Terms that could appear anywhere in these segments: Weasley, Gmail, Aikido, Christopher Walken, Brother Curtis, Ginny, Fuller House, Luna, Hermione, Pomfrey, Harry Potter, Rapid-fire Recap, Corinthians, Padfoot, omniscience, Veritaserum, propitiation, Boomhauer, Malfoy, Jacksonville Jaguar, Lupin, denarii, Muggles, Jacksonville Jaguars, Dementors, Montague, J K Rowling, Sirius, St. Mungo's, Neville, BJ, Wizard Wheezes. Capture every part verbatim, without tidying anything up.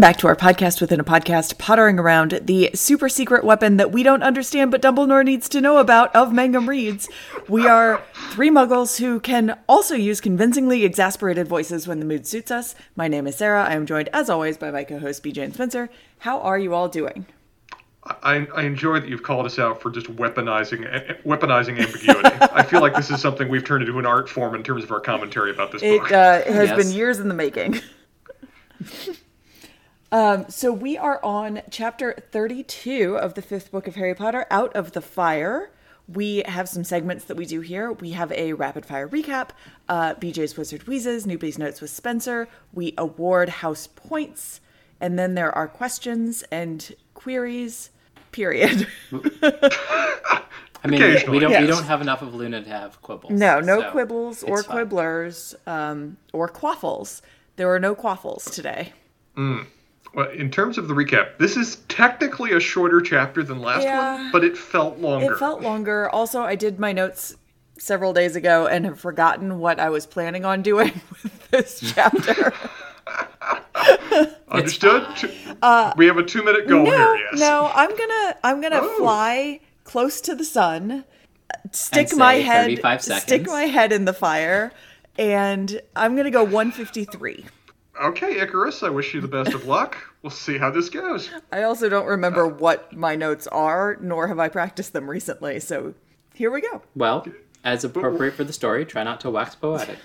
back to our podcast within a podcast, pottering around the super secret weapon that we don't understand but Dumbledore needs to know about of Mangum Reads. We are three muggles who can also use convincingly exasperated voices when the mood suits us. My name is Sarah. I am joined, as always, by my co-hosts B J and Spencer. How are you all doing? I, I enjoy that you've called us out for just weaponizing weaponizing ambiguity. I feel like this is something we've turned into an art form in terms of our commentary about this it, book. Uh, it has yes. been years in the making. Um, so we are on chapter thirty-two of the fifth book of Harry Potter, Out of the Fire. We have some segments that we do here. We have a rapid-fire recap, uh, B J's Wizard Wheezes, Newbie's Notes with Spencer. We award house points, and then there are questions and queries, period. I mean, we don't yes. we don't have enough of Luna to have quibbles. No, no so quibbles or fun. quibblers um, or quaffles. There were no quaffles today. Mm. Well, in terms of the recap, this is technically a shorter chapter than last yeah. one, but it felt longer. It felt longer. Also, I did my notes several days ago and have forgotten what I was planning on doing with this chapter. Understood. Uh, we have a two-minute goal no, here. Yes. No, I'm gonna I'm gonna oh. fly close to the sun, stick my head stick my head in the fire, and I'm gonna go one fifty-three. Okay, Icarus. I wish you the best of luck. We'll see how this goes. I also don't remember uh, what my notes are, nor have I practiced them recently. So here we go. Well, as appropriate for the story, try not to wax poetic.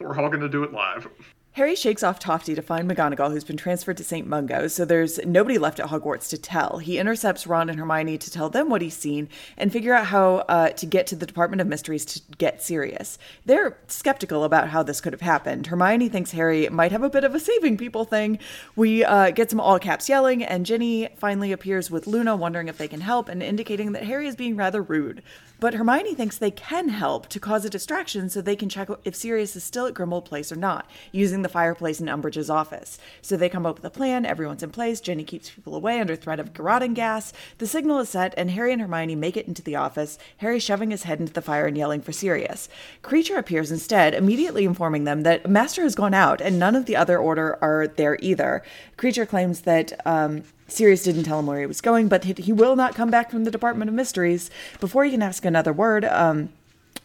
We're all gonna do it live. Harry shakes off Tofty to find McGonagall, who's been transferred to Saint Mungo's, so there's nobody left at Hogwarts to tell. He intercepts Ron and Hermione to tell them what he's seen and figure out how uh, to get to the Department of Mysteries to get Sirius. They're skeptical about how this could have happened. Hermione thinks Harry might have a bit of a saving people thing. We uh, get some all-caps yelling, and Ginny finally appears with Luna, wondering if they can help and indicating that Harry is being rather rude. But Hermione thinks they can help to cause a distraction so they can check if Sirius is still at Grimmauld Place or not, using the fireplace in Umbridge's office. So they come up with a plan, everyone's in place, Ginny keeps people away under threat of garroting gas, the signal is set, and Harry and Hermione make it into the office, Harry shoving his head into the fire and yelling for Sirius. Creature appears instead, immediately informing them that Master has gone out and none of the other order are there either. Creature claims that um, Sirius didn't tell him where he was going, but he will not come back from the Department of Mysteries. Before he can ask another word, um,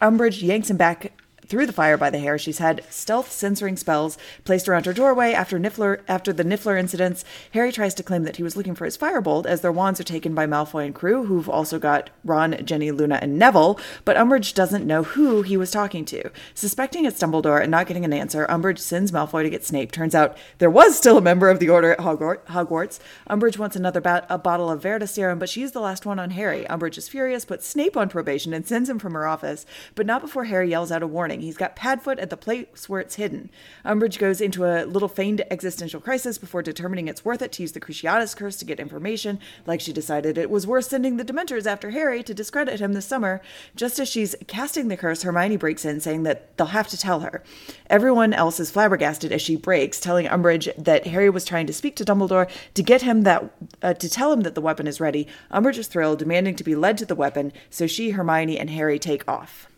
Umbridge yanks him back through the fire by the hair. She's had stealth censoring spells placed around her doorway after Niffler after the Niffler incidents. Harry tries to claim that he was looking for his firebolt, as their wands are taken by Malfoy and crew, who've also got Ron, Jenny, Luna, and Neville, but Umbridge doesn't know who he was talking to. Suspecting it's Dumbledore and not getting an answer, Umbridge sends Malfoy to get Snape. Turns out there was still a member of the Order at Hogwarts. Umbridge wants another bat- a bottle of Veritaserum, but she's the last one on Harry. Umbridge is furious, puts Snape on probation, and sends him from her office, but not before Harry yells out a warning. He's got Padfoot at the place where it's hidden. Umbridge goes into a little feigned existential crisis before determining it's worth it to use the Cruciatus curse to get information, like she decided it was worth sending the Dementors after Harry to discredit him this summer. Just as she's casting the curse, Hermione breaks in, saying that they'll have to tell her. Everyone else is flabbergasted as she breaks, telling Umbridge that Harry was trying to speak to Dumbledore to get him that uh, to tell him that the weapon is ready. Umbridge is thrilled, demanding to be led to the weapon, so she, Hermione, and Harry take off.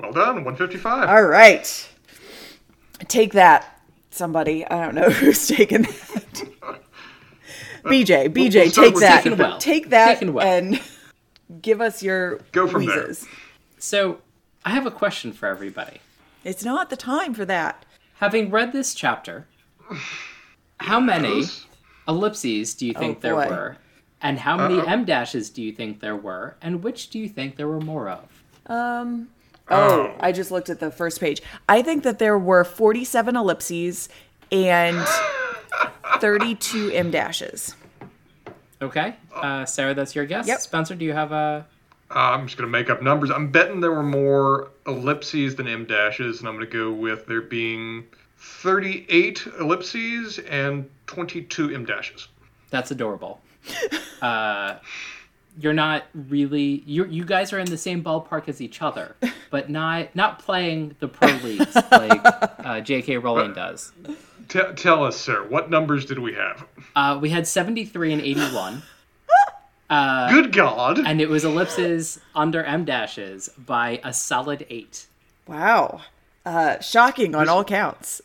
Well done, one fifty-five. All right. Take that, somebody. I don't know who's taking that. B J, B J, we'll take, start, that. Take, well. take that. Take well. that and give us your Go from wheezes. There. So I have a question for everybody. It's not the time for that. Having read this chapter, how many ellipses do you think oh, there boy. were? And how many Uh-oh. M dashes do you think there were? And which do you think there were more of? Um... Oh, I just looked at the first page. I think that there were forty-seven ellipses and thirty-two M dashes. Okay. Uh, Sarah, that's your guess? Yep. Spencer, do you have a... Uh, I'm just going to make up numbers. I'm betting there were more ellipses than M dashes, and I'm going to go with there being thirty-eight ellipses and twenty-two M dashes. That's adorable. uh... You're not really you. You guys are in the same ballpark as each other, but not not playing the pro leagues like uh, J K Rowling does. T- tell us, sir, what numbers did we have? Uh, we had seventy-three and eighty-one. Uh, Good God! And it was ellipses under M dashes by a solid eight. Wow. Uh, shocking on all counts.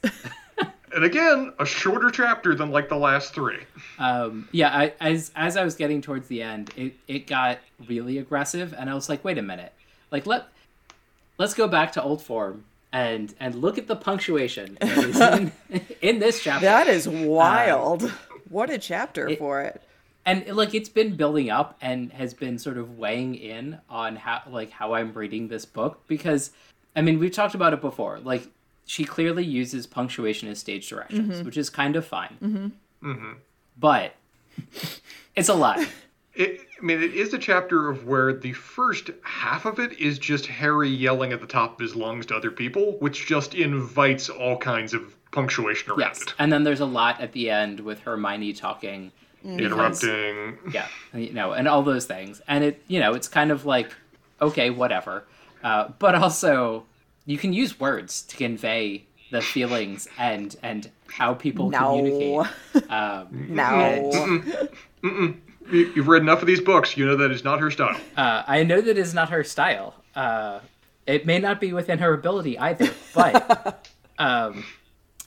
And again, a shorter chapter than like the last three. Um, yeah, I, as as I was getting towards the end, it, it got really aggressive, and I was like, wait a minute. Like, let, let's go back to old form and and look at the punctuation in, in this chapter. That is wild. Um, what a chapter it, for it. And like it's been building up and has been sort of weighing in on how like how I'm reading this book, because I mean we've talked about it before. Like she clearly uses punctuation as stage directions, mm-hmm. which is kind of fine, mm-hmm. Mm-hmm. but it's a lot. It, I mean, it is a chapter of where the first half of it is just Harry yelling at the top of his lungs to other people, which just invites all kinds of punctuation around yes. it. And then there's a lot at the end with Hermione talking. Because, interrupting. Yeah, you know, and all those things. And it, you know, it's kind of like, okay, whatever. Uh, but also, you can use words to convey the feelings and and how people no. communicate. Um, no. And... Mm-mm. Mm-mm. You've read enough of these books. You know that is not her style. Uh, I know that is not her style. Uh, it may not be within her ability either, but... um,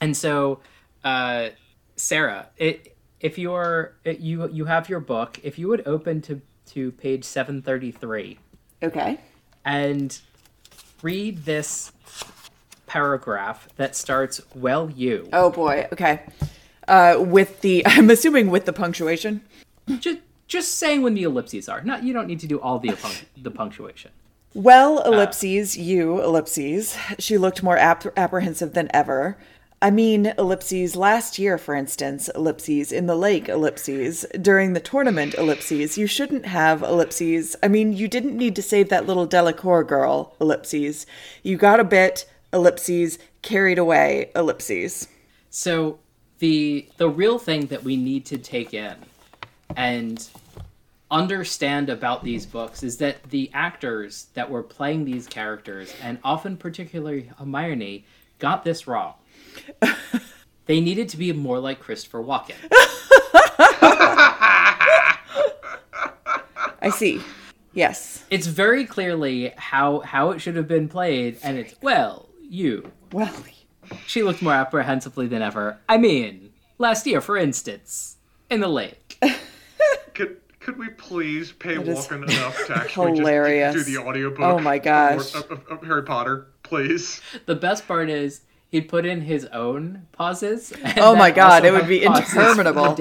and so, uh, Sarah, it... If you're you you have your book, if you would open to, to page seven thirty-three. Okay. And read this paragraph that starts, well, you. Oh, boy. Okay. Uh, with the, I'm assuming with the punctuation. Just just saying when the ellipses are. Not You don't need to do all the punct- the punctuation. Well, ellipses, uh, you, ellipses. She looked more ap- apprehensive than ever. I mean, ellipses last year, for instance, ellipses in the lake, ellipses during the tournament, ellipses. You shouldn't have ellipses. I mean, you didn't need to save that little Delacour girl, ellipses. You got a bit, ellipses, carried away, ellipses. So the the real thing that we need to take in and understand about these books is that the actors that were playing these characters, and often particularly Hermione, got this wrong. They needed to be more like Christopher Walken. I see. Yes. It's very clearly how how it should have been played, and it's, well, you. Well, she looked more apprehensively than ever. I mean, last year, for instance, in the lake. Could could we please pay Walken enough to actually hilarious. Just do the audiobook? Oh my gosh. Of, of, of Harry Potter, please. The best part is... He'd put in his own pauses. Oh my God, it would be interminable.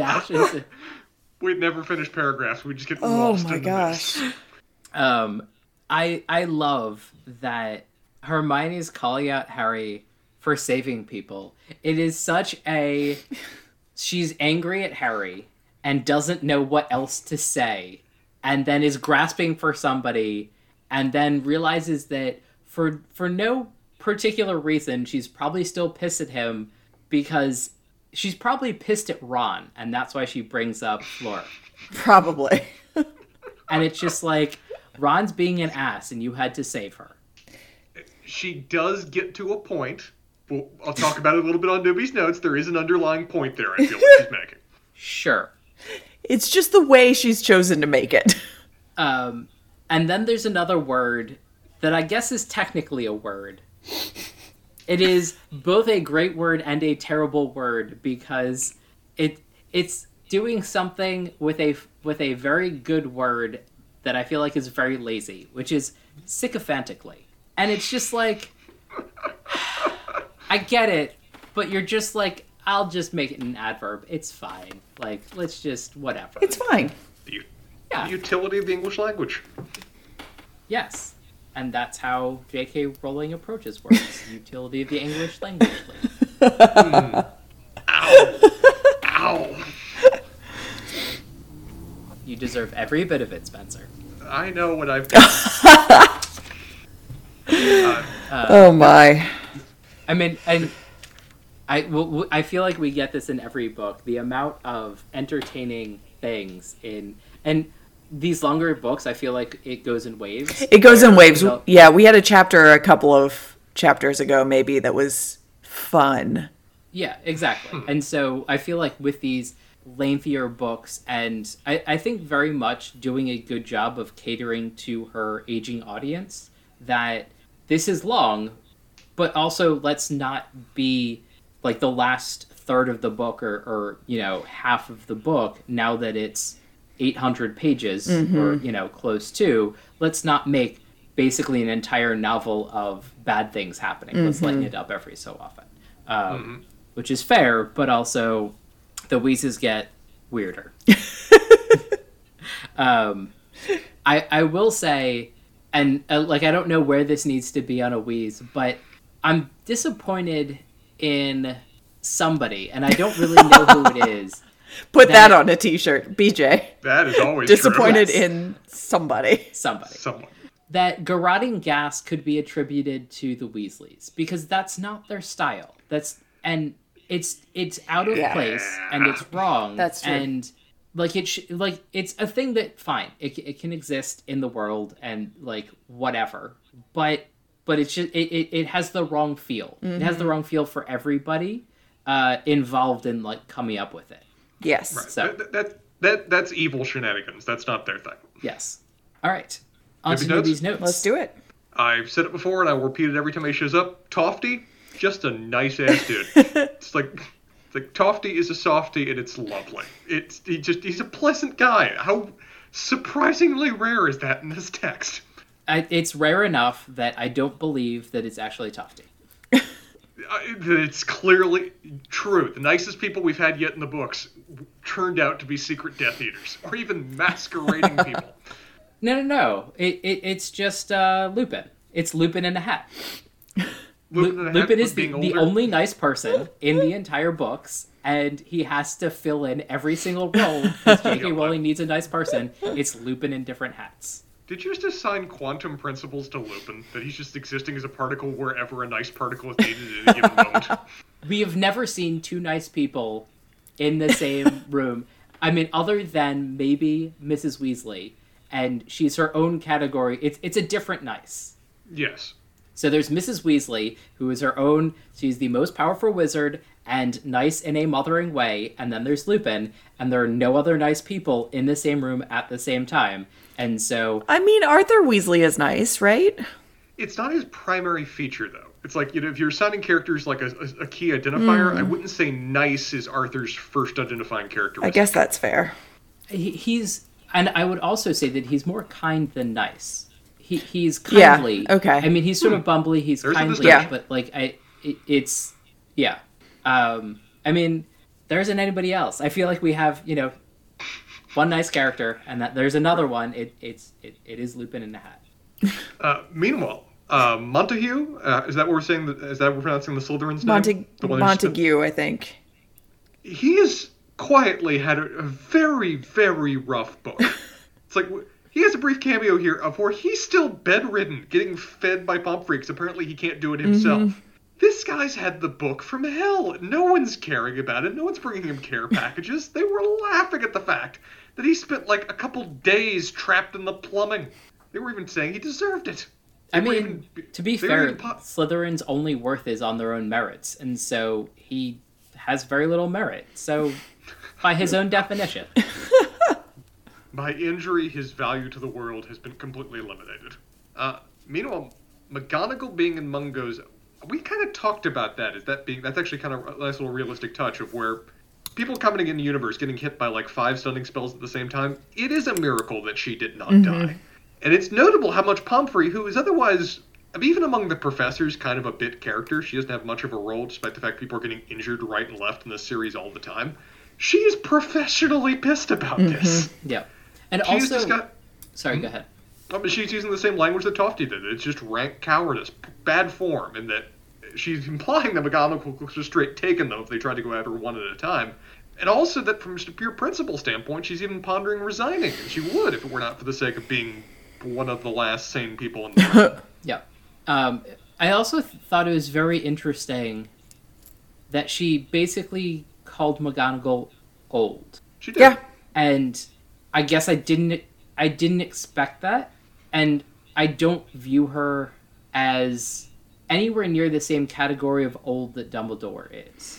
We'd never finish paragraphs. We'd just get oh lost in the mess. Oh my gosh. Um, I, I love that Hermione's calling out Harry for saving people. It is such a... She's angry at Harry and doesn't know what else to say. And then is grasping for somebody. And then realizes that for for no... particular reason, she's probably still pissed at him because she's probably pissed at Ron, and that's why she brings up Flora. Probably. And it's just like, Ron's being an ass and you had to save her. She does get to a point. Well, I'll talk about it a little bit on Newbie's Notes. There is an underlying point there, I feel like she's making. Sure. It's just the way she's chosen to make it. Um, and then there's another word that I guess is technically a word. It is both a great word and a terrible word because it it's doing something with a with a very good word that I feel like is very lazy, which is sycophantically. And it's just like, I get it, but you're just like, I'll just make it an adverb. It's fine. Like, let's just, whatever. It's fine. The, yeah. the utility of the English language. Yes. And that's how J K Rowling approaches words. Utility of the English language. mm. Ow. Ow. You deserve every bit of it, Spencer. I know what I've done. uh, oh, my. I mean, and I, well, I feel like we get this in every book. The amount of entertaining things in... and. These longer books, I feel like it goes in waves. It goes in waves. Yeah, we had a chapter a couple of chapters ago, maybe, that was fun. Yeah, exactly. And so I feel like with these lengthier books, and I, I think very much doing a good job of catering to her aging audience, that this is long, but also let's not be like the last third of the book or, or you know, half of the book, now that it's eight hundred pages mm-hmm. or, you know, close to, let's not make basically an entire novel of bad things happening. Mm-hmm. Let's lighten it up every so often. Um, mm-hmm. Which is fair, but also the Wheezes get weirder. um, I I will say, and uh, like, I don't know where this needs to be on a Wheeze, but I'm disappointed in somebody, and I don't really know who it is. Put that, that on a t-shirt, B J. That is always disappointed true. in somebody. Somebody. Someone. That garroting gas could be attributed to the Weasleys, because that's not their style. That's and it's it's out of yeah. place, and it's wrong. That's true. And like it sh- like it's a thing that fine it it can exist in the world and like whatever, but but it's just it it, it has the wrong feel. Mm-hmm. It has the wrong feel for everybody uh, involved in like coming up with it. Yes. Right. So that, that that that's evil shenanigans. That's not their thing. Yes. All right. On to Newbie's Notes. Let's do it. I've said it before, and I'll repeat it every time he shows up. Tofty, just a nice-ass dude. It's like, it's like Tofty is a softy, and it's lovely. It's he just he's a pleasant guy. How surprisingly rare is that in this text? I, it's rare enough that I don't believe that it's actually Tofty. It's clearly true. The nicest people we've had yet in the books turned out to be secret Death Eaters, or even masquerading people. No, no, no. It, it it's just uh, Lupin. It's Lupin in a hat. Lupin, Lu- Lupin is the, the only nice person in the entire books, and he has to fill in every single role because J K Rowling needs a nice person. It's Lupin in different hats. Did you just assign quantum principles to Lupin? That he's just existing as a particle wherever a nice particle is needed at a given moment? We have never seen two nice people in the same room. I mean, other than maybe Missus Weasley. And she's her own category. It's it's a different nice. Yes. So there's Missus Weasley, who is her own. She's the most powerful wizard and nice in a mothering way. And then there's Lupin. And there are no other nice people in the same room at the same time. And so... I mean, Arthur Weasley is nice, right? It's not his primary feature, though. It's like, you know, if you're assigning characters like a, a, a key identifier, mm. I wouldn't say nice is Arthur's first identifying characteristic. I guess that's fair. He, he's... And I would also say that he's more kind than nice. He he's kindly. Yeah, okay. I mean, he's sort of bumbly. He's there's kindly, yeah. but like I, it, it's yeah. Um, I mean, there isn't anybody else. I feel like we have you know, one nice character, and that there's another one. It it's it, it is Lupin in the hat. Uh, meanwhile, uh, Montague uh, is that what we're saying? Is that what we're pronouncing the Slytherin's Monta- name? The Montague, I think. He is. Quietly had a, a very, very rough book. It's like, he has a brief cameo here of where he's still bedridden, getting fed by Pomfrey, because apparently he can't do it himself. Mm-hmm. This guy's had the book from hell. No one's caring about it. No one's bringing him care packages. They were laughing at the fact that he spent like a couple days trapped in the plumbing. They were even saying he deserved it. They I mean, even, to be fair, po- Slytherin's only worth is on their own merits, and so he has very little merit, so... By his own definition. By injury, his value to the world has been completely eliminated. Uh, meanwhile, McGonagall being in Mungo's, we kind of talked about that. Is that being that's actually kind of a nice little realistic touch of where people coming in the universe getting hit by like five stunning spells at the same time. It is a miracle that she did not mm-hmm. die, and it's notable how much Pomfrey, who is otherwise even among the professors kind of a bit character, she doesn't have much of a role despite the fact people are getting injured right and left in this series all the time. She is professionally pissed about mm-hmm. this. Yeah. And she's also... Got, sorry, go ahead. I mean, she's using the same language that Tofty did. It's just rank cowardice, bad form, and that she's implying that McGonagall could just straight taken them if they tried to go after one at a time. And also that from a pure principle standpoint, she's even pondering resigning, and she would if it were not for the sake of being one of the last sane people in the world. Yeah. Um, I also th- thought it was very interesting that she basically... called McGonagall old. She did. Yeah. And I guess I didn't I didn't expect that. And I don't view her as anywhere near the same category of old that Dumbledore is.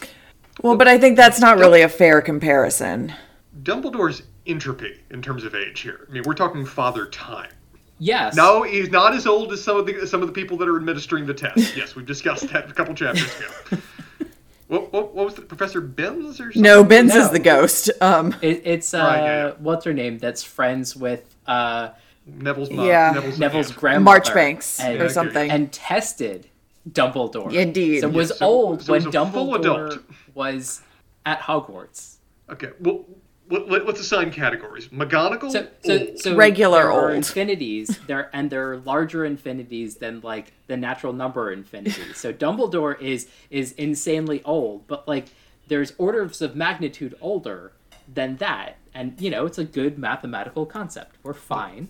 Well, but I think that's not really a fair comparison. Dumbledore's entropy in terms of age here. I mean, we're talking father time. Yes. No, he's not as old as some of the some of the people that are administering the test. Yes, we've discussed that a couple chapters ago. What, what, what was it, Professor Benz or something? No, Benz no. is the ghost. Um, it, it's, uh, right, yeah, yeah. what's her name that's friends with... Uh, Neville's mom. Yeah. Neville's, Neville's grandmother. Marchbanks and, or something. And tested Dumbledore. Indeed. So it was yeah, so, old so when was Dumbledore was at Hogwarts. Okay, well... Let's assign categories. McGonagall, so, so, so regular there are old infinities there, and they're larger infinities than like the natural number infinity. So Dumbledore is is insanely old, but like there's orders of magnitude older than that, and you know it's a good mathematical concept. We're fine.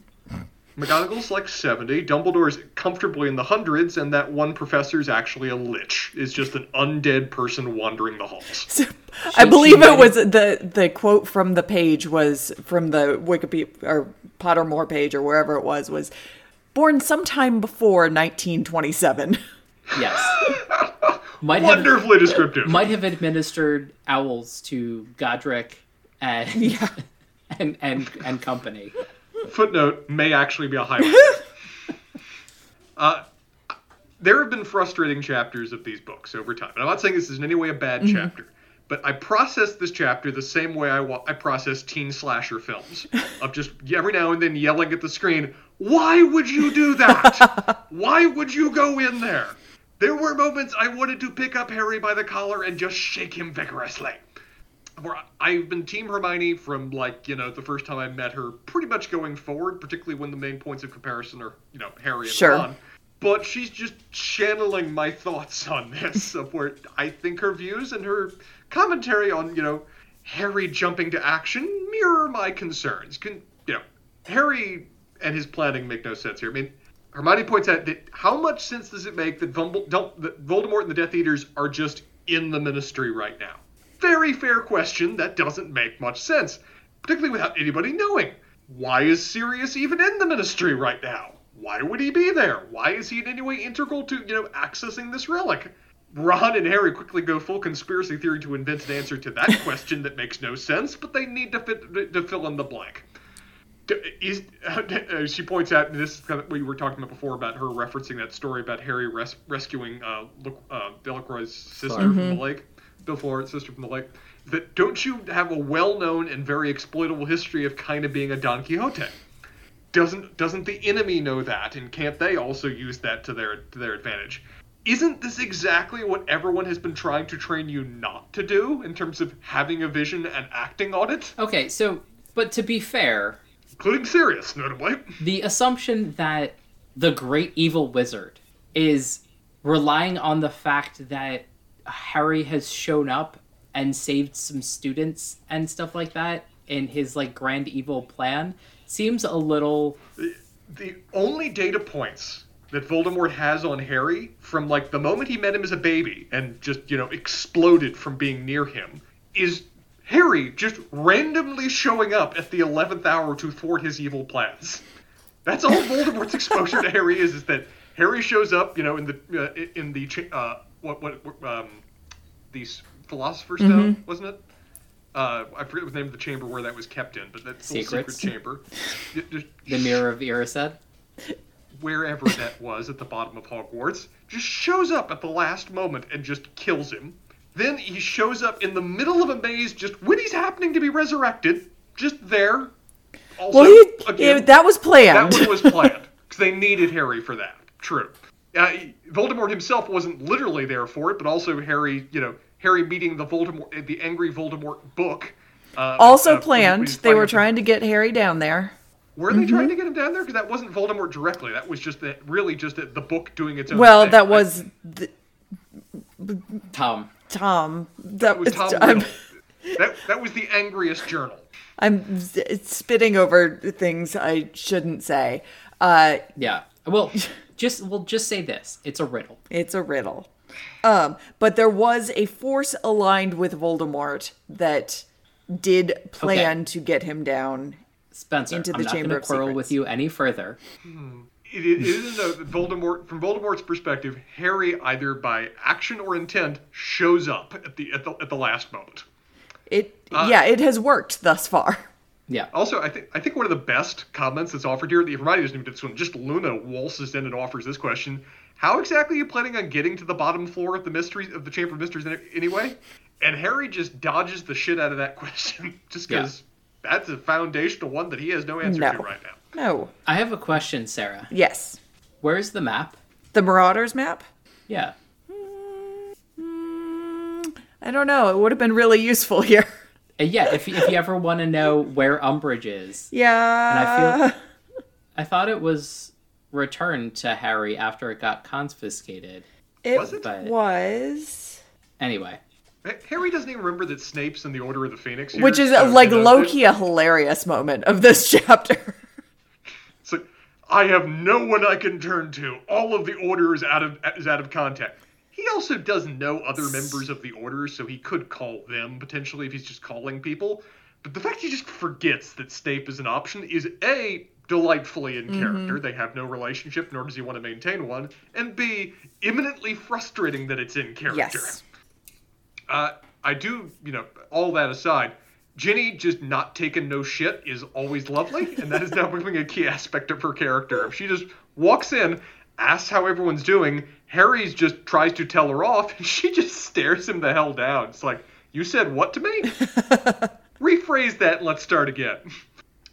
McGonagall's like seventy. Dumbledore's comfortably in the hundreds, and that one professor's actually a lich. Is just an undead person wandering the halls. So, I believe it was the the quote from the page was from the Wikipedia or Pottermore page or wherever it was was born sometime before nineteen twenty-seven. Yes. might Wonderfully have, descriptive. Might have administered owls to Godric and yeah. and, and and company. Footnote may actually be a highlight. uh, there have been frustrating chapters of these books over time. And I'm not saying this is in any way a bad mm-hmm. chapter, but I processed this chapter the same way I, wa- I process teen slasher films of just every now and then yelling at the screen, why would you do that? Why would you go in there? There were moments I wanted to pick up Harry by the collar and just shake him vigorously. I've been Team Hermione from, like, you know, the first time I met her, pretty much going forward, particularly when the main points of comparison are, you know, Harry and sure. Ron. But she's just channeling my thoughts on this, of where I think her views and her commentary on, you know, Harry jumping to action mirror my concerns. Can, you know, Harry and his planning make no sense here. I mean, Hermione points out that how much sense does it make that Voldemort and the Death Eaters are just in the Ministry right now? Very fair question that doesn't make much sense, particularly without anybody knowing. Why is Sirius even in the Ministry right now? Why would he be there? Why is he in any way integral to, you know, accessing this relic? Ron and Harry quickly go full conspiracy theory to invent an answer to that question that makes no sense, but they need to, fit, to fill in the blank. Is, uh, she points out, and this is kind of what we were talking about before about her referencing that story about Harry res- rescuing uh, Le- uh, Delacroix's sister mm-hmm. from the lake. Bill Florence's sister from the lake, that don't you have a well-known and very exploitable history of kind of being a Don Quixote? Doesn't doesn't the enemy know that, and can't they also use that to their to their advantage? Isn't this exactly what everyone has been trying to train you not to do in terms of having a vision and acting on it? Okay, so, but to be fair... Including Sirius, notably. The assumption that the great evil wizard is relying on the fact that Harry has shown up and saved some students and stuff like that in his like grand evil plan seems a little... The, the only data points that Voldemort has on Harry from like the moment he met him as a baby and just, you know, exploded from being near him is Harry just randomly showing up at the eleventh hour to thwart his evil plans. That's all Voldemort's exposure to Harry is, is that Harry shows up, you know, in the, uh, in the, uh, What what um, these Philosopher's Stone mm-hmm. wasn't it? Uh, I forget the name of the chamber where that was kept in, but that secret chamber, just, the Mirror of Erised, wherever that was at the bottom of Hogwarts, just shows up at the last moment and just kills him. Then he shows up in the middle of a maze, just when he's happening to be resurrected, just there. Also, well, he, again, it, that was planned. That one was planned because they needed Harry for that. True. Uh, Voldemort himself wasn't literally there for it, but also Harry, you know, Harry meeting the Voldemort, the Angry Voldemort book. Uh, also uh, planned. They were trying to get Harry down there. Were mm-hmm. they trying to get him down there? Because that wasn't Voldemort directly. That was just that, really just the, the book doing its own well, thing. Well, that was the... Tom. Tom. That, that was Tom Riddle. that, that was the angriest journal. I'm spitting over things I shouldn't say. Uh, yeah. Well... Just we'll just say this. It's a riddle. It's a riddle. Um, but there was a force aligned with Voldemort that did plan okay. to get him down Spencer, into the I'm Chamber not gonna of Secrets. I'm not going to quarrel with you any further. Hmm. it, it isn't a Voldemort from Voldemort's perspective. Harry, either by action or intent, shows up at the at the at the last moment. It uh, yeah, it has worked thus far. Yeah. Also, I think I think one of the best comments that's offered here, the Hermione doesn't even do this one. Just Luna waltzes in and offers this question: how exactly are you planning on getting to the bottom floor of the mysteries of the Chamber of Mysteries anyway? And Harry just dodges the shit out of that question, just because yeah. that's a foundational one that he has no answer no. to right now. No. I have a question, Sarah. Yes. Where's the map? The Marauders map? Yeah. Mm-hmm. I don't know. It would have been really useful here. Uh, yeah, if, if you ever want to know where Umbridge is. Yeah. And I feel... I thought it was returned to Harry after it got confiscated. It but... was. Anyway. Harry doesn't even remember that Snape's in the Order of the Phoenix here, which is, so, like, you know, low-key a hilarious moment of this chapter. It's like, I have no one I can turn to. All of the Order is out of is out of contact. He also doesn't know other members of the Order, so he could call them, potentially, if he's just calling people. But the fact he just forgets that Snape is an option is, A, delightfully in character. Mm-hmm. They have no relationship, nor does he want to maintain one. And B, imminently frustrating that it's in character. Yes. Uh, I do, you know, all that aside, Ginny just not taking no shit is always lovely, and that is now becoming a key aspect of her character. If she just walks in, asks how everyone's doing, Harry's just tries to tell her off, and she just stares him the hell down. It's like, you said what to me? Rephrase that and let's start again.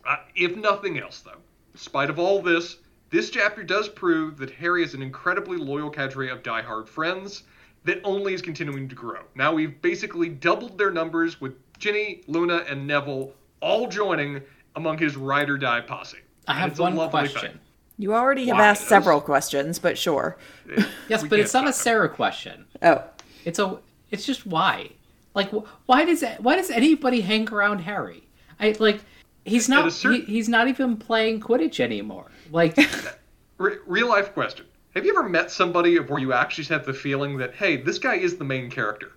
Uh, if nothing else, though, in spite of all this, this chapter does prove that Harry is an incredibly loyal cadre of diehard friends that only is continuing to grow. Now we've basically doubled their numbers with Ginny, Luna, and Neville all joining among his ride-or-die posse. I have it's one question. Thing. You already have Why asked knows? several questions, but sure. It, yes, but it's not a Sarah question. Oh. It's a. It's just why. Like, why does why does anybody hang around Harry? I like. He's not. Certain... He, he's not even playing Quidditch anymore. Like, Re- real life question. Have you ever met somebody where you actually have the feeling that, hey, this guy is the main character?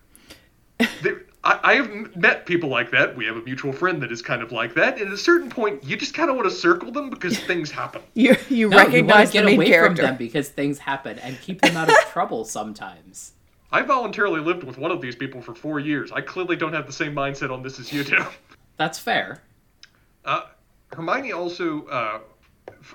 they, I, I have met people like that. We have a mutual friend that is kind of like that. And at a certain point, you just kind of want to circle them because things happen. You you no, recognize you the main character. You want to get away character. from them because things happen and keep them out of trouble sometimes. I voluntarily lived with one of these people for four years. I clearly don't have the same mindset on this as you do. That's fair. Uh, Hermione also, uh,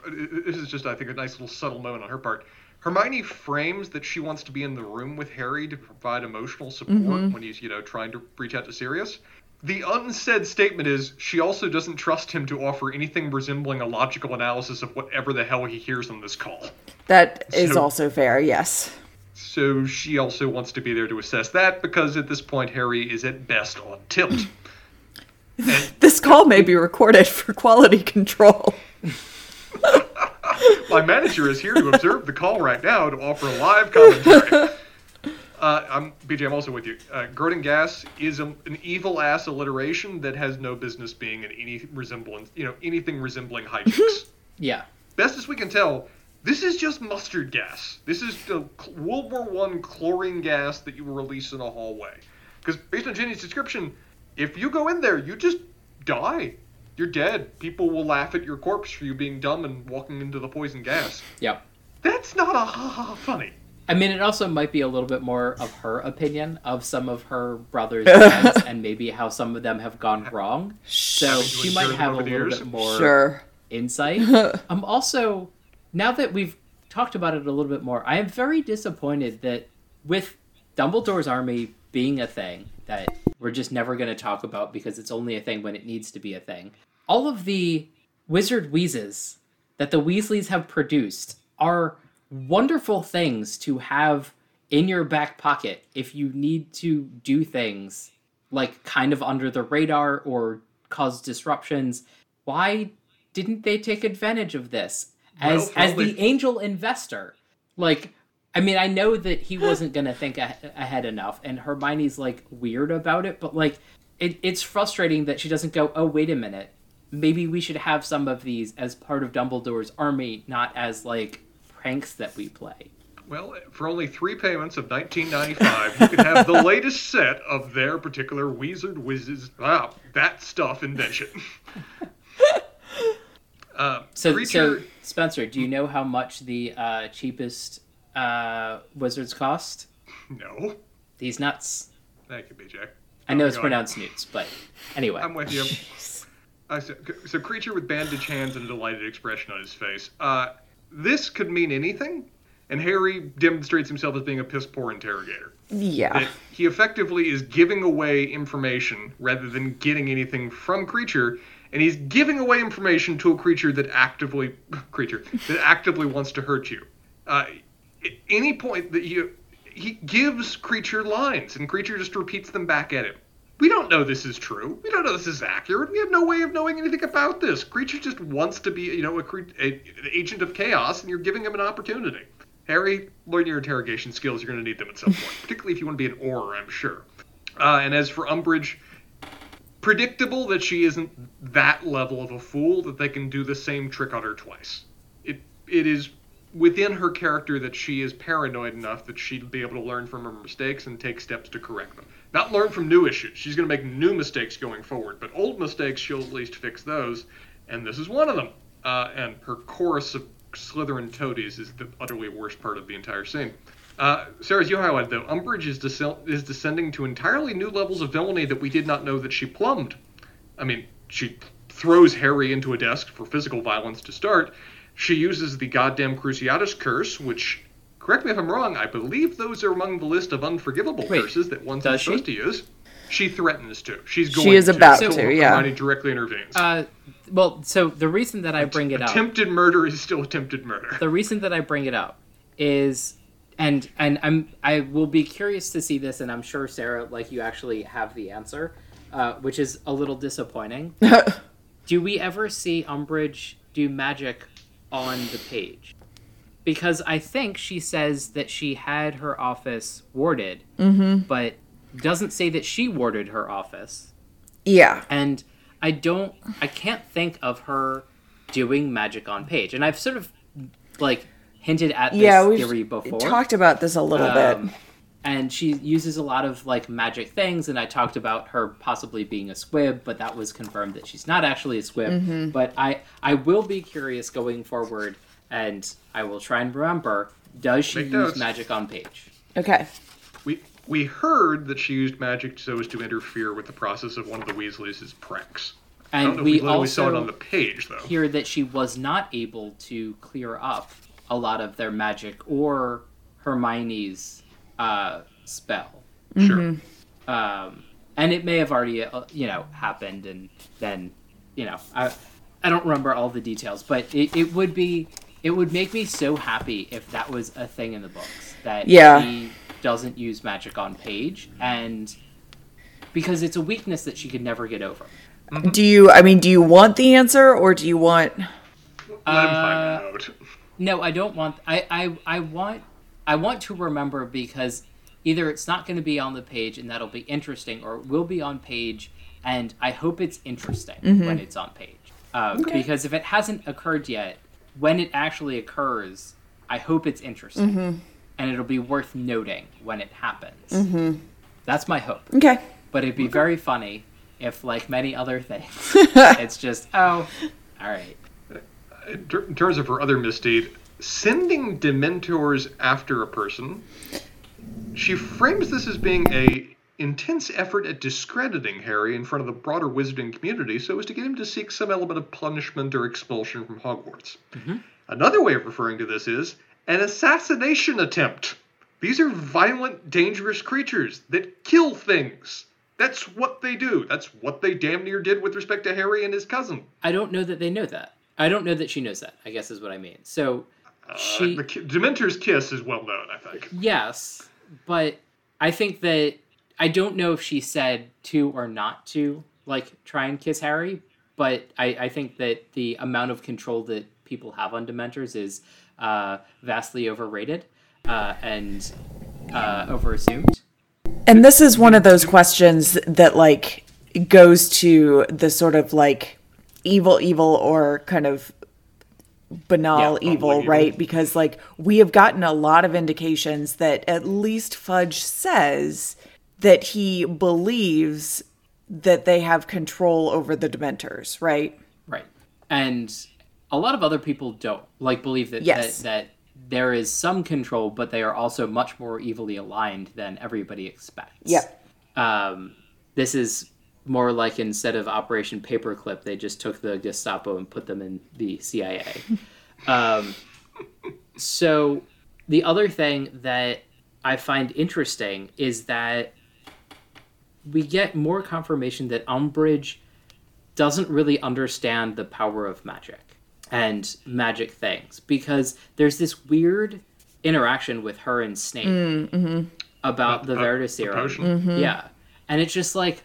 this is just, I think, a nice little subtle moment on her part. Hermione frames that she wants to be in the room with Harry to provide emotional support mm-hmm. when he's, you know, trying to reach out to Sirius. The unsaid statement is she also doesn't trust him to offer anything resembling a logical analysis of whatever the hell he hears on this call. That is so, also fair, yes. So she also wants to be there to assess that because at this point Harry is at best on tilt. and, this call may be recorded for quality control. My manager is here to observe the call right now to offer live commentary. Uh, I'm B J, I'm also with you. Uh, Gerdon Gas is a, an evil-ass alliteration that has no business being in any resemblance, you know, anything resembling hijinks. Yeah. Best as we can tell, this is just mustard gas. This is the World War One chlorine gas that you release in a hallway. Because based on Ginny's description, if you go in there, you just die. You're dead. People will laugh at your corpse for you being dumb and walking into the poison gas. Yeah. That's not a ha-ha funny. I mean, it also might be a little bit more of her opinion of some of her brother's friends and maybe how some of them have gone wrong. So she might have a little bit more sure. insight. I'm also, now that we've talked about it a little bit more, I am very disappointed that with Dumbledore's army being a thing that we're just never going to talk about because it's only a thing when it needs to be a thing, all of the Wizard Wheezes that the Weasleys have produced are wonderful things to have in your back pocket if you need to do things like kind of under the radar or cause disruptions. Why didn't they take advantage of this as, well, as the angel investor? Like, I mean, I know that he wasn't going to think a- ahead enough, and Hermione's, like, weird about it, but, like, it, it's frustrating that she doesn't go, oh, wait a minute, maybe we should have some of these as part of Dumbledore's army, not as, like, pranks that we play. Well, for only three payments of nineteen ninety-five, you can have the latest set of their particular Wizard Whizzes. Wow, that stuff invention. Uh, so, creature... so, Spencer, do you know how much the uh, cheapest uh, wizards cost? No. These nuts. Thank you, B J. I know it's pronounced newts, but anyway. I'm with you. Uh, so, so, creature with bandaged hands and a delighted expression on his face. Uh, this could mean anything, and Harry demonstrates himself as being a piss-poor interrogator. Yeah. That he effectively is giving away information rather than getting anything from Creature, and he's giving away information to a creature that actively creature that actively wants to hurt you. Uh, at any point that you... He gives Creature lines, and Creature just repeats them back at him. We don't know this is true. We don't know this is accurate. We have no way of knowing anything about this. Creature just wants to be, you know, a, a, an agent of chaos, and you're giving him an opportunity. Harry, learn your interrogation skills. You're going to need them at some point, particularly if you want to be an Auror, I'm sure. Uh, and as for Umbridge, predictable that she isn't that level of a fool that they can do the same trick on her twice. It It is... within her character that she is paranoid enough that she'd be able to learn from her mistakes and take steps to correct them. Not learn from new issues. She's going to make new mistakes going forward, but old mistakes, she'll at least fix those, and this is one of them. Uh, and her chorus of Slytherin toadies is the utterly worst part of the entire scene. Uh, Sarah, as you highlighted, though, Umbridge is, desc- is descending to entirely new levels of villainy that we did not know that she plumbed. I mean, she throws Harry into a desk for physical violence to start. She uses the goddamn Cruciatus curse, which, correct me if I'm wrong, I believe those are among the list of unforgivable Wait, curses that one's not supposed to use. She threatens to. She's going to. She is to, about so to, yeah. Hermione directly intervenes. Uh, well, so the reason that I bring it up... Attempted murder is still attempted murder. The reason that I bring it up is... And and I'm I will be curious to see this, and I'm sure, Sarah, like, you actually have the answer, uh, which is a little disappointing. Do we ever see Umbridge do magic... on the page? Because I think she says that she had her office warded, mm-hmm. but doesn't say that she warded her office. Yeah. And I don't, I can't think of her doing magic on page. And I've sort of, like, hinted at this yeah, we've theory before. Talked about this a little um, bit. And she uses a lot of, like, magic things, and I talked about her possibly being a squib, but that was confirmed that she's not actually a squib. Mm-hmm. But I, I will be curious going forward, and I will try and remember, does she Make use notes. magic on page? Okay. We we heard that she used magic so as to interfere with the process of one of the Weasleys' pranks. And I don't know we, if we also saw it on the page, though. Hear that she was not able to clear up a lot of their magic or Hermione's... Uh, spell. Sure. Mm-hmm. Um, and it may have already, uh, you know, happened, and then, you know, I I don't remember all the details, but it, it would be, it would make me so happy if that was a thing in the books, that yeah. she doesn't use magic on page, and because it's a weakness that she could never get over. Mm-hmm. Do you, I mean, do you want the answer, or do you want... Let him find out. No, I don't want, I, I, I want... I want to remember, because either it's not going to be on the page and that'll be interesting, or it will be on page and I hope it's interesting mm-hmm. when it's on page. Um, okay. Because if it hasn't occurred yet, when it actually occurs, I hope it's interesting. Mm-hmm. And it'll be worth noting when it happens. Mm-hmm. That's my hope. Okay. But it'd be okay. very funny if, like many other things, it's just, oh, all right. In terms of her other misdeed... sending Dementors after a person, she frames this as being a intense effort at discrediting Harry in front of the broader wizarding community so as to get him to seek some element of punishment or expulsion from Hogwarts. Mm-hmm. Another way of referring to this is an assassination attempt. These are violent, dangerous creatures that kill things. That's what they do. That's what they damn near did with respect to Harry and his cousin. I don't know that they know that. I don't know that she knows that, I guess is what I mean. So... Uh, she, the Dementor's kiss is well known, I think. Yes, but I think that I don't know if she said to or not to, like, try and kiss Harry, but I, I think that the amount of control that people have on Dementors is uh, vastly overrated uh, and uh, overassumed. And this is one of those questions that, like, goes to the sort of, like, evil, evil, or kind of banal yeah, evil, right? Evil. Because, like, we have gotten a lot of indications that at least Fudge says that he believes that they have control over the Dementors, right? Right. And a lot of other people don't, like, believe that, yes. that, that there is some control, but they are also much more evilly aligned than everybody expects. Yep. Um, this is more like, instead of Operation Paperclip, they just took the Gestapo and put them in the C I A. um, so the other thing that I find interesting is that we get more confirmation that Umbridge doesn't really understand the power of magic and magic things, because there's this weird interaction with her and Snape mm, mm-hmm. about the, the Veritaserum. Mm-hmm. Yeah. And it's just like,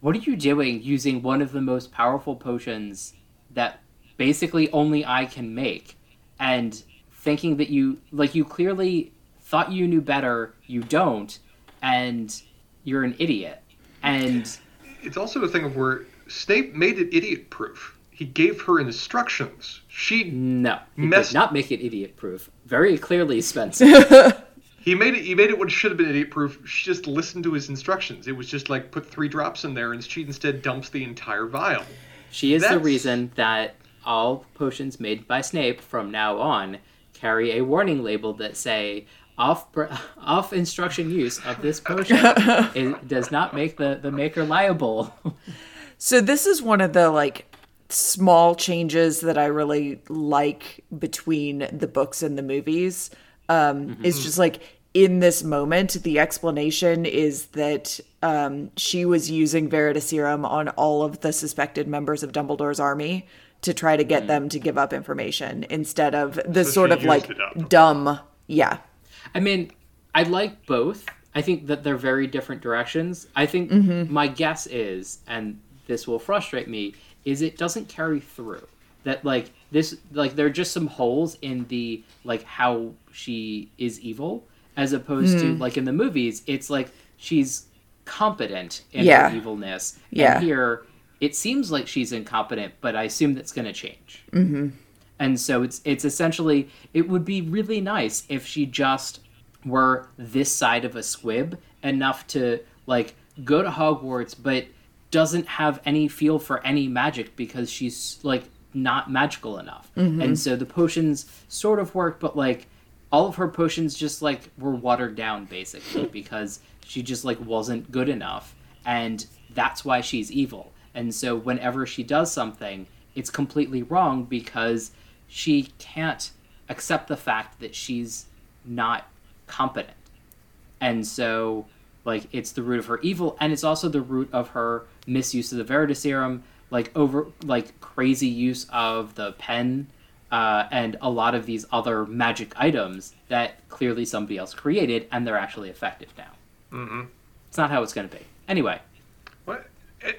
what are you doing using one of the most powerful potions that basically only I can make, and thinking that you, like, you clearly thought you knew better, you don't, and you're an idiot. And it's also a thing of where Snape made it idiot-proof. He gave her instructions. She no, he messed... did not make it idiot-proof. Very clearly, Spencer. He made it. He made it what should have been idiot-proof. She just listened to his instructions. It was just like, put three drops in there, and she instead dumps the entire vial. She is That's... the reason that all potions made by Snape from now on carry a warning label that say, off off instruction use of this potion. It does not make the, the maker liable. So this is one of the, like, small changes that I really like between the books and the movies. Um, mm-hmm. It's just like, in this moment, the explanation is that um, she was using Veritaserum on all of the suspected members of Dumbledore's army to try to get mm-hmm. them to give up information, instead of the so sort of, like, dumb. Yeah. I mean, I like both. I think that they're very different directions. I think mm-hmm. my guess is, and this will frustrate me, is it doesn't carry through. That, like, this, like, there are just some holes in the, like, how she is evil, as opposed mm. to, like, in the movies, it's like she's competent in yeah. her evilness. Yeah. And here, it seems like she's incompetent, but I assume that's going to change. Mm-hmm. And so it's it's essentially, it would be really nice if she just were this side of a squib enough to, like, go to Hogwarts, but doesn't have any feel for any magic because she's, like, not magical enough. Mm-hmm. And so the potions sort of work, but, like, all of her potions just, like, were watered down, basically, because she just, like, wasn't good enough. And that's why she's evil. And so whenever she does something, it's completely wrong because she can't accept the fact that she's not competent. And so, like, it's the root of her evil, and it's also the root of her misuse of the Veritaserum, like, over, like, crazy use of the pen, uh, and a lot of these other magic items that clearly somebody else created, and they're actually effective now. Mm-hmm. It's not how it's going to be. Anyway. What?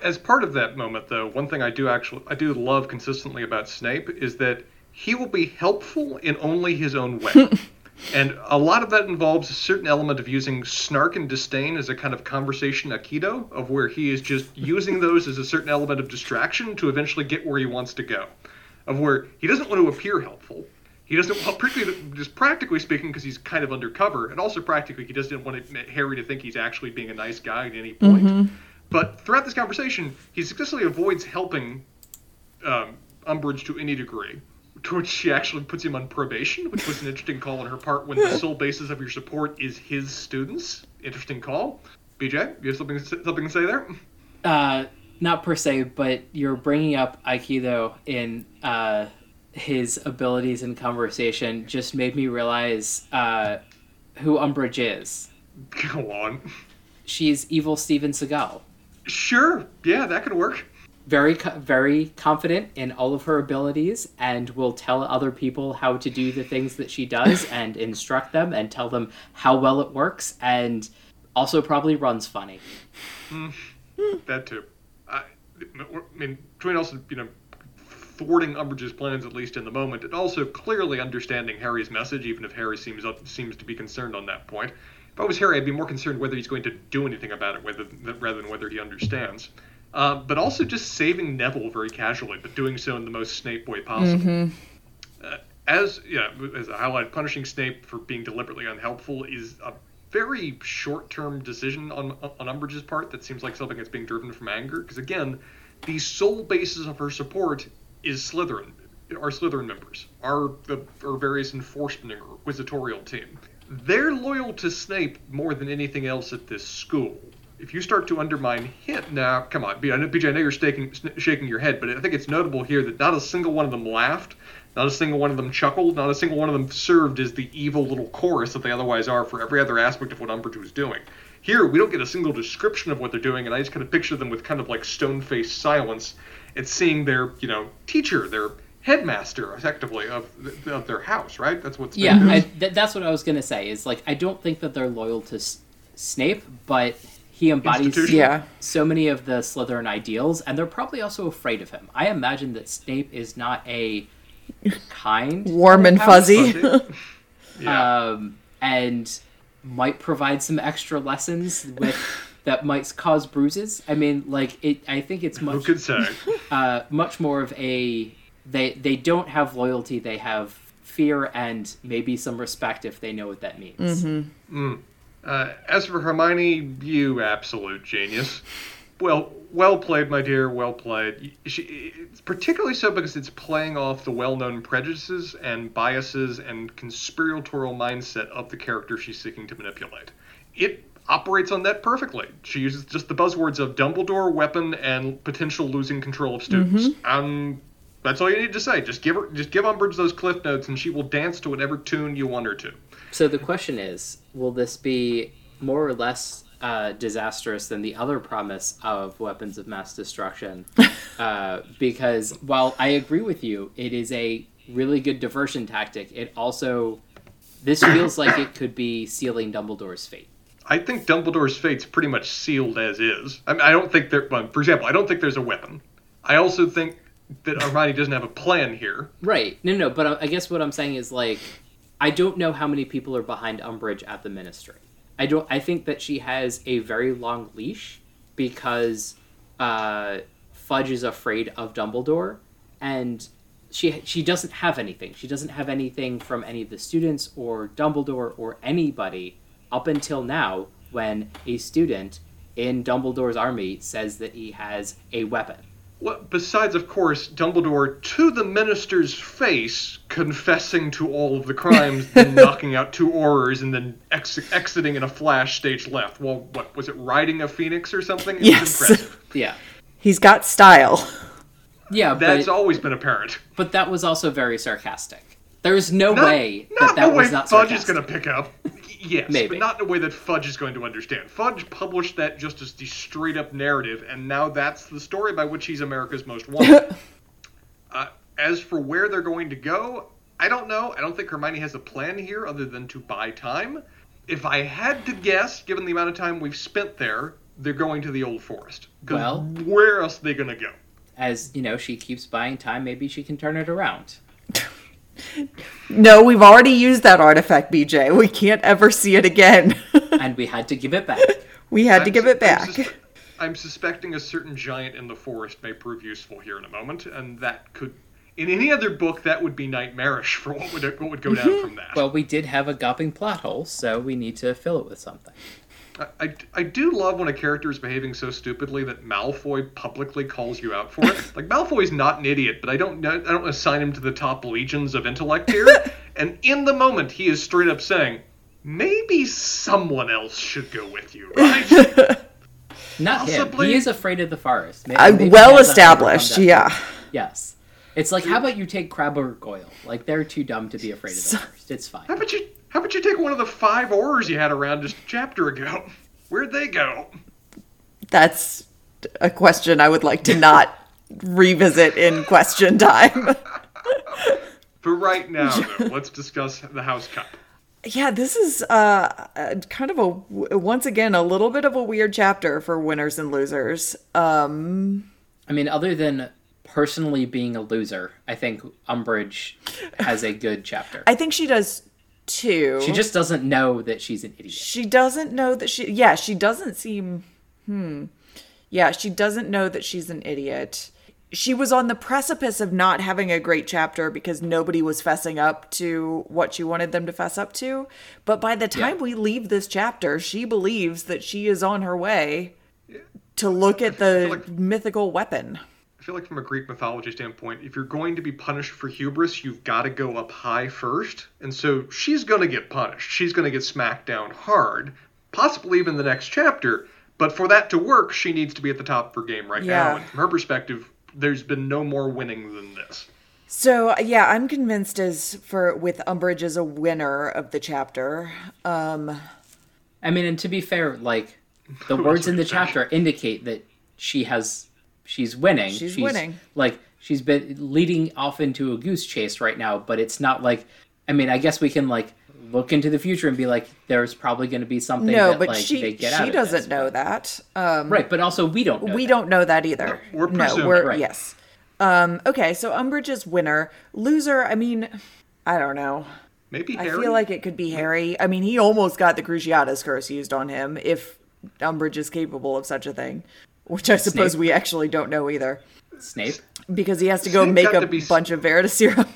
As part of that moment, though, one thing I do actually I do love consistently about Snape is that he will be helpful in only his own way. And a lot of that involves a certain element of using snark and disdain as a kind of conversation aikido, of where he is just using those as a certain element of distraction to eventually get where he wants to go, of where he doesn't want to appear helpful. He doesn't, well, just practically speaking, because he's kind of undercover, and also practically he doesn't want Harry to think he's actually being a nice guy at any point. Mm-hmm. But throughout this conversation, he successfully avoids helping um, Umbridge to any degree, to which she actually puts him on probation, which was an interesting call on her part when the sole basis of your support is his students. Interesting call. B J, you have something, something to say there? Uh, not per se, but you're bringing up Aikido in uh, his abilities in conversation just made me realize uh, who Umbridge is. Go on. She's evil Steven Seagal. Sure, yeah, that could work. Very, very confident in all of her abilities, and will tell other people how to do the things that she does, and instruct them, and tell them how well it works, and also probably runs funny. Mm, that too. I, I mean, between also, you know, thwarting Umbridge's plans, at least in the moment, and also clearly understanding Harry's message, even if Harry seems seems to be concerned on that point. If I was Harry, I'd be more concerned whether he's going to do anything about it whether, rather than whether he understands. Uh, but also just saving Neville very casually, but doing so in the most Snape way possible. Mm-hmm. Uh, as yeah, as I highlighted, punishing Snape for being deliberately unhelpful is a very short-term decision on, on Umbridge's part that seems like something that's being driven from anger. Because again, the sole basis of her support is Slytherin. our Slytherin members, our the our various enforcement and inquisitorial team, they're loyal to Snape more than anything else at this school. If you start to undermine him, now, come on, B J, I know, B J, I know you're shaking, shaking your head, but I think it's notable here that not a single one of them laughed, not a single one of them chuckled, not a single one of them served as the evil little chorus that they otherwise are for every other aspect of what Umbridge was doing. Here, we don't get a single description of what they're doing, and I just kind of picture them with kind of like stone-faced silence at seeing their, you know, teacher, their headmaster, effectively, of, of their house, right? That's what's Yeah, I, th- that's what I was going to say, is, like, I don't think that they're loyal to S- Snape, but... He embodies yeah. so many of the Slytherin ideals, and they're probably also afraid of him. I imagine that Snape is not a kind... Warm and fuzzy. yeah. um, and might provide some extra lessons with that might cause bruises. I mean, like, it. I think it's much... Who could say? Uh, much more of a... They, they don't have loyalty, they have fear and maybe some respect if they know what that means. Mm-hmm. Mm. Uh, as for Hermione, you absolute genius. Well, well played, my dear, well played. She, it's particularly so because it's playing off the well-known prejudices and biases and conspiratorial mindset of the character she's seeking to manipulate. It operates on that perfectly. She uses just the buzzwords of Dumbledore, weapon, and potential losing control of students. Mm-hmm. Um, that's all you need to say. Just give her, just give Umbridge those cliff notes, and she will dance to whatever tune you want her to. So the question is, will this be more or less uh, disastrous than the other promise of weapons of mass destruction? uh, because while I agree with you, it is a really good diversion tactic. It also, this feels like it could be sealing Dumbledore's fate. I think Dumbledore's fate's pretty much sealed as is. I mean, I don't think there, for example, I don't think there's a weapon. I also think that Hermione doesn't have a plan here. Right. No, no, but I guess what I'm saying is like... I don't know how many people are behind Umbridge at the Ministry. I don't. I think that she has a very long leash because uh, Fudge is afraid of Dumbledore, and she she doesn't have anything. She doesn't have anything from any of the students or Dumbledore or anybody up until now when a student in Dumbledore's army says that he has a weapon. Well, besides, of course, Dumbledore, to the minister's face, confessing to all of the crimes, then knocking out two aurors, and then ex- exiting in a flash stage left. Well, what, was it riding a phoenix or something? It yes. was impressive. Yeah. He's got style. Yeah, but... That's always been apparent. But that was also very sarcastic. There's no not, way that that was not sarcastic. Not the way Fudge is going to pick up. Yes, Maybe. But not in a way that Fudge is going to understand. Fudge published that just as the straight-up narrative, and now that's the story by which he's America's Most Wanted. uh, as for where they're going to go, I don't know. I don't think Hermione has a plan here other than to buy time. If I had to guess, given the amount of time we've spent there, they're going to the Old Forest. Well, where else are they going to go? As, you know, she keeps buying time, maybe she can turn it around. No, we've already used that artifact, B J. We can't ever see it again. And we had to give it back. We had I'm to give su- it back. I'm, suspe- I'm suspecting a certain giant in the forest may prove useful here in a moment, and that could... In any other book, that would be nightmarish for what would, what would go down mm-hmm. from that. Well, we did have a gaping plot hole, so we need to fill it with something. I, I, I do love when a character is behaving so stupidly that Malfoy publicly calls you out for it. Like, Malfoy's not an idiot, but I don't I don't assign him to the top legions of intellect here. And in the moment, he is straight up saying, maybe someone else should go with you, right? Not Possibly. Him. He is afraid of the forest. Maybe, uh, maybe well established, yeah. Yes. It's like, how about you take Crab or Goyle? Like, they're too dumb to be afraid of the forest. It's fine. How about you... How about you take one of the five oars you had around just a chapter ago? Where'd they go? That's a question I would like to not revisit in question time. For right now, though, let's discuss the House Cup. Yeah, this is uh, kind of a, once again, a little bit of a weird chapter for winners and losers. Um... I mean, other than... personally being a loser, I think Umbridge has a good chapter. I think she does too. She just doesn't know that she's an idiot. She doesn't know that she... Yeah, she doesn't seem... Hmm. Yeah, she doesn't know that she's an idiot. She was on the precipice of not having a great chapter because nobody was fessing up to what she wanted them to fess up to. But by the time yeah. we leave this chapter, she believes that she is on her way to look at the like- mythical weapon. I feel like from a Greek mythology standpoint, if you're going to be punished for hubris, you've got to go up high first. And so she's going to get punished. She's going to get smacked down hard, possibly even the next chapter. But for that to work, she needs to be at the top of her game right yeah. now. And from her perspective, there's been no more winning than this. So, yeah, I'm convinced as for with Umbridge as a winner of the chapter. Um, I mean, and to be fair, like, the words in the chapter indicate that she has... She's winning. She's, she's winning. Like, she's been leading off into a goose chase right now, but it's not like, I mean, I guess we can, like, look into the future and be like, there's probably going to be something no, that, but like, she, they get out of it. No, but she doesn't know that. Um, right, but also we don't know We that. don't know that either. No, we're presumed. No, we're, right. Yes. Um, okay, so Umbridge is winner. Loser, I mean, I don't know. Maybe I Harry? I feel like it could be Harry. I mean, he almost got the Cruciatus curse used on him, if Umbridge is capable of such a thing. Which I suppose Snape. We actually don't know either. Snape? Because he has to go Snape's make a be... bunch of Veritaserum.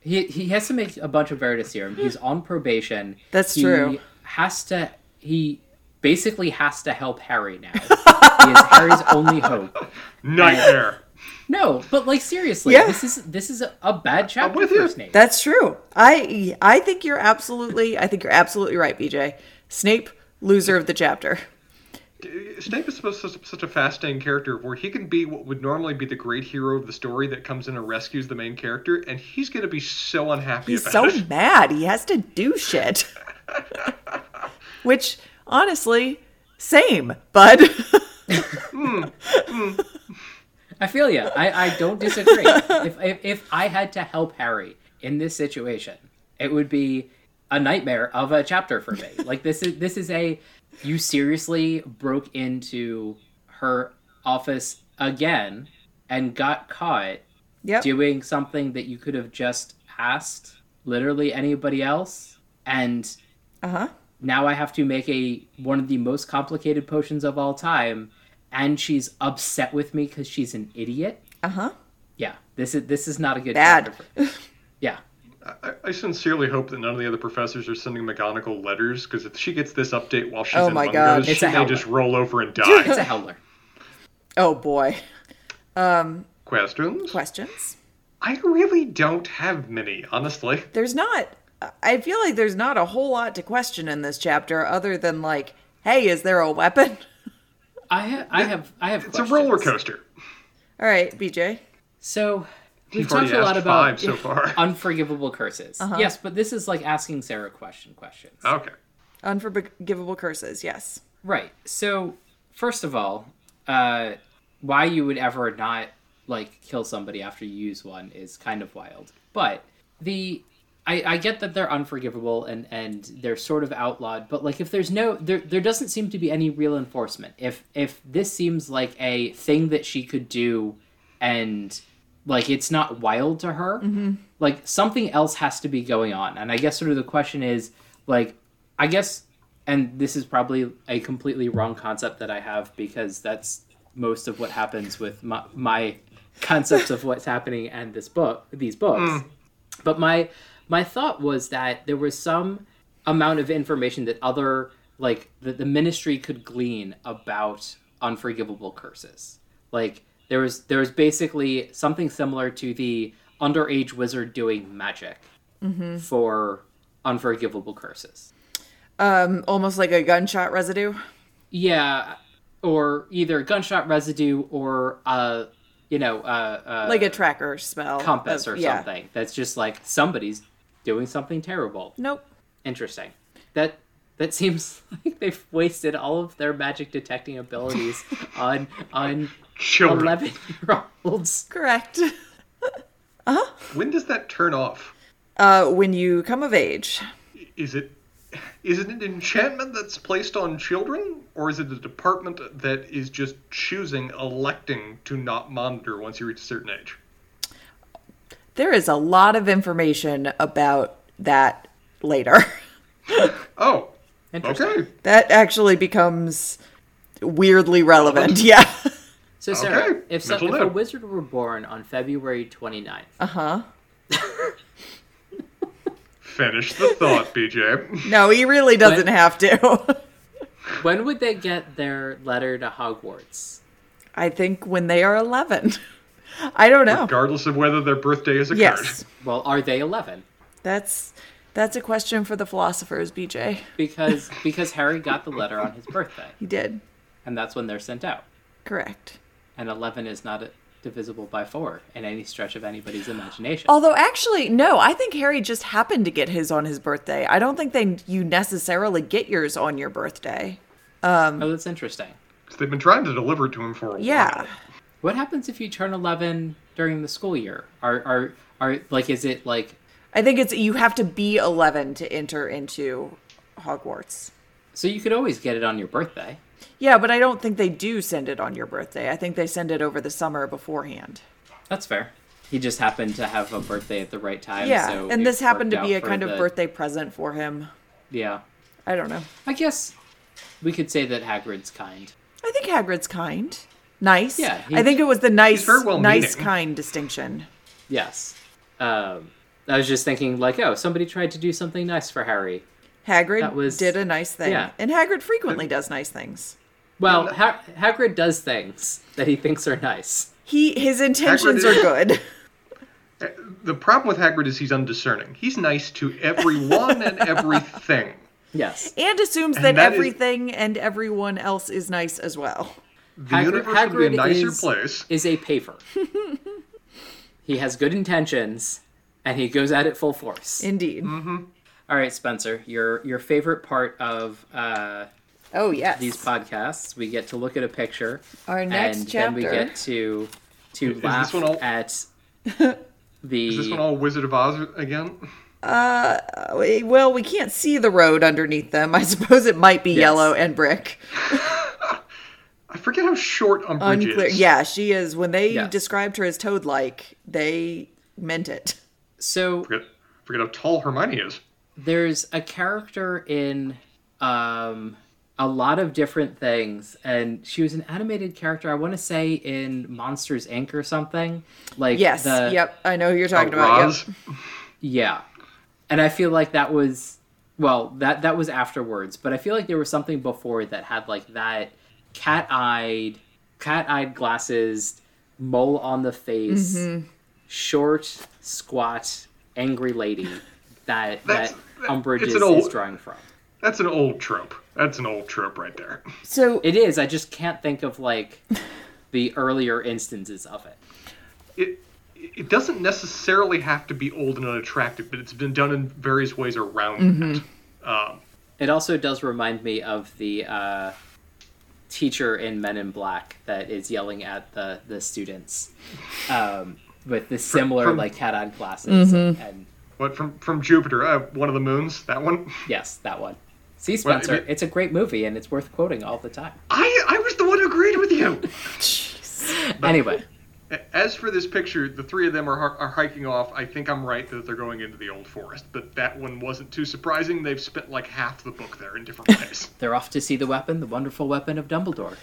He he has to make a bunch of Veritaserum. He's on probation. That's he true. Has to, he basically has to help Harry now. He is Harry's only hope. Nightmare. No, but like seriously, yeah. this is this is a, a bad chapter I'm for you. Snape. That's true. I I think you're absolutely I think you're absolutely right, B J. Snape, loser of the chapter. Snape is supposed to be such a fascinating character where he can be what would normally be the great hero of the story that comes in and rescues the main character, and he's going to be so unhappy he's about it. He's so mad. He has to do shit. Which, honestly, same, bud. mm, mm. I feel you. I, I don't disagree. If, if if I had to help Harry in this situation, it would be a nightmare of a chapter for me. Like, this is this is a... You seriously broke into her office again and got caught yep. doing something that you could have just asked literally anybody else. And uh-huh. now I have to make a one of the most complicated potions of all time. And she's upset with me because she's an idiot. Uh-huh. Yeah, this is this is not a good Bad. chapter. Yeah. I, I sincerely hope that none of the other professors are sending McGonagall letters, because if she gets this update while she's oh in Mungo's, she may just roll over and die. It's a howler. Oh, boy. Um, questions? Questions? I really don't have many, honestly. There's not... I feel like there's not a whole lot to question in this chapter other than, like, hey, is there a weapon? I, ha- I have I have. It's questions. A roller coaster. All right, B J. So... We've talked a lot about so far. Unforgivable curses. Uh-huh. Yes, but this is like asking Sarah question questions. Okay. Unforgivable curses, yes. Right. So, first of all, uh, why you would ever not, like, kill somebody after you use one is kind of wild. But the... I, I get that they're unforgivable and, and they're sort of outlawed, but, like, if there's no... There there doesn't seem to be any real enforcement. If If this seems like a thing that she could do and... Like, it's not wild to her. Mm-hmm. Like, something else has to be going on. And I guess sort of the question is, like, I guess, and this is probably a completely wrong concept that I have, because that's most of what happens with my, my concepts of what's happening and this book, these books. Mm. But my my thought was that there was some amount of information that other, like, that the ministry could glean about unforgivable curses. Like, There was, there was basically something similar to the underage wizard doing magic mm-hmm. for unforgivable curses. Um, almost like a gunshot residue? Yeah, or either gunshot residue or, uh, you know... Uh, uh, like a tracker spell. Compass of, or yeah. something. That's just like, somebody's doing something terrible. Nope. Interesting. That... That seems like they've wasted all of their magic detecting abilities on on eleven-year-olds. Correct. Uh-huh. When does that turn off? Uh, when you come of age. Is it is it an enchantment that's placed on children, or is it a department that is just choosing, electing to not monitor once you reach a certain age? There is a lot of information about that later. Oh. Okay. That actually becomes weirdly relevant, yeah. So, Sarah, okay. if, some, if a wizard were born on February twenty-ninth... Uh-huh. Finish the thought, B J. No, he really doesn't when, have to. When would they get their letter to Hogwarts? I think when they are eleven. I don't know. Regardless of whether their birthday is occurred. Yes. Well, are they eleven? That's that's a question for the philosophers, B J. Because because Harry got the letter on his birthday. He did. And that's when they're sent out. Correct. And eleven is not a, divisible by four in any stretch of anybody's imagination. Although, actually, no. I think Harry just happened to get his on his birthday. I don't think they you necessarily get yours on your birthday. Um, oh, that's interesting. They've been trying to deliver it to him for a yeah. while. Yeah. What happens if you turn eleven during the school year? Are are are like? Is it like? I think it's you have to be eleven to enter into Hogwarts. So you could always get it on your birthday. Yeah, but I don't think they do send it on your birthday. I think they send it over the summer beforehand. That's fair. He just happened to have a birthday at the right time. Yeah, so and this happened to be a kind the... of birthday present for him. Yeah. I don't know. I guess we could say that Hagrid's kind. I think Hagrid's kind. Nice. Yeah. I think it was the nice, well nice kind distinction. Yes. Um, I was just thinking like, oh, somebody tried to do something nice for Harry. Hagrid was, did a nice thing. Yeah. And Hagrid frequently does nice things. Well, ha- Hagrid does things that he thinks are nice. He His intentions is, are good. The problem with Hagrid is he's undiscerning. He's nice to everyone and everything. Yes. And assumes and that, that everything is, and everyone else is nice as well. The Hagrid, universe Hagrid would be a nicer is, place. Is a paver. He has good intentions, and he goes at it full force. Indeed. Mm-hmm. All right, Spencer, your your favorite part of uh, oh yes these podcasts, we get to look at a picture. Our next and chapter, and then we get to to is, laugh is this one all, at the. Is this one all Wizard of Oz again? Uh, well, we can't see the road underneath them. I suppose it might be yes. yellow and brick. I forget how short Umbridge Unclear. is. Yeah, she is. When they yes. described her as toad-like, they meant it. So forget, forget how tall Hermione is. There's a character in um, a lot of different things, and she was an animated character, I want to say, in Monsters, Incorporated or something. Like Yes, the, yep, I know who you're talking uh, about. Roz. Yep. Yeah. And I feel like that was, well, that, that was afterwards, but I feel like there was something before that had, like, that cat-eyed, cat-eyed glasses, mole on the face, mm-hmm. short, squat, angry lady that... that Umbridge is, old, is drawing from. That's an old trope. That's an old trope right there. So it is. I just can't think of like the earlier instances of it. It it doesn't necessarily have to be old and unattractive, but it's been done in various ways around mm-hmm. that. Um, it also does remind me of the uh, teacher in Men in Black that is yelling at the the students um, with the similar from, from, like cat-eyed glasses mm-hmm. and. and What, from from Jupiter, uh, one of the moons, that one? Yes, that one. See, Spencer, well, it, it's a great movie, and it's worth quoting all the time. I, I was the one who agreed with you! Jeez. But anyway. As for this picture, the three of them are, are hiking off. I think I'm right that they're going into the Old Forest, but that one wasn't too surprising. They've spent like half the book there in different ways. They're off to see the weapon, the wonderful weapon of Dumbledore.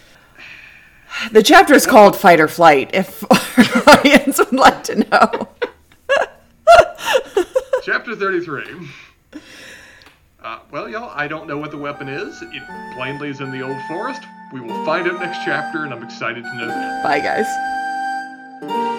The chapter is called Fight or Flight, if our audience would like to know. Chapter thirty-three. Uh, well, y'all, I don't know what the weapon is. It plainly is in the Old Forest. We will find out next chapter, and I'm excited to know that. Bye, guys.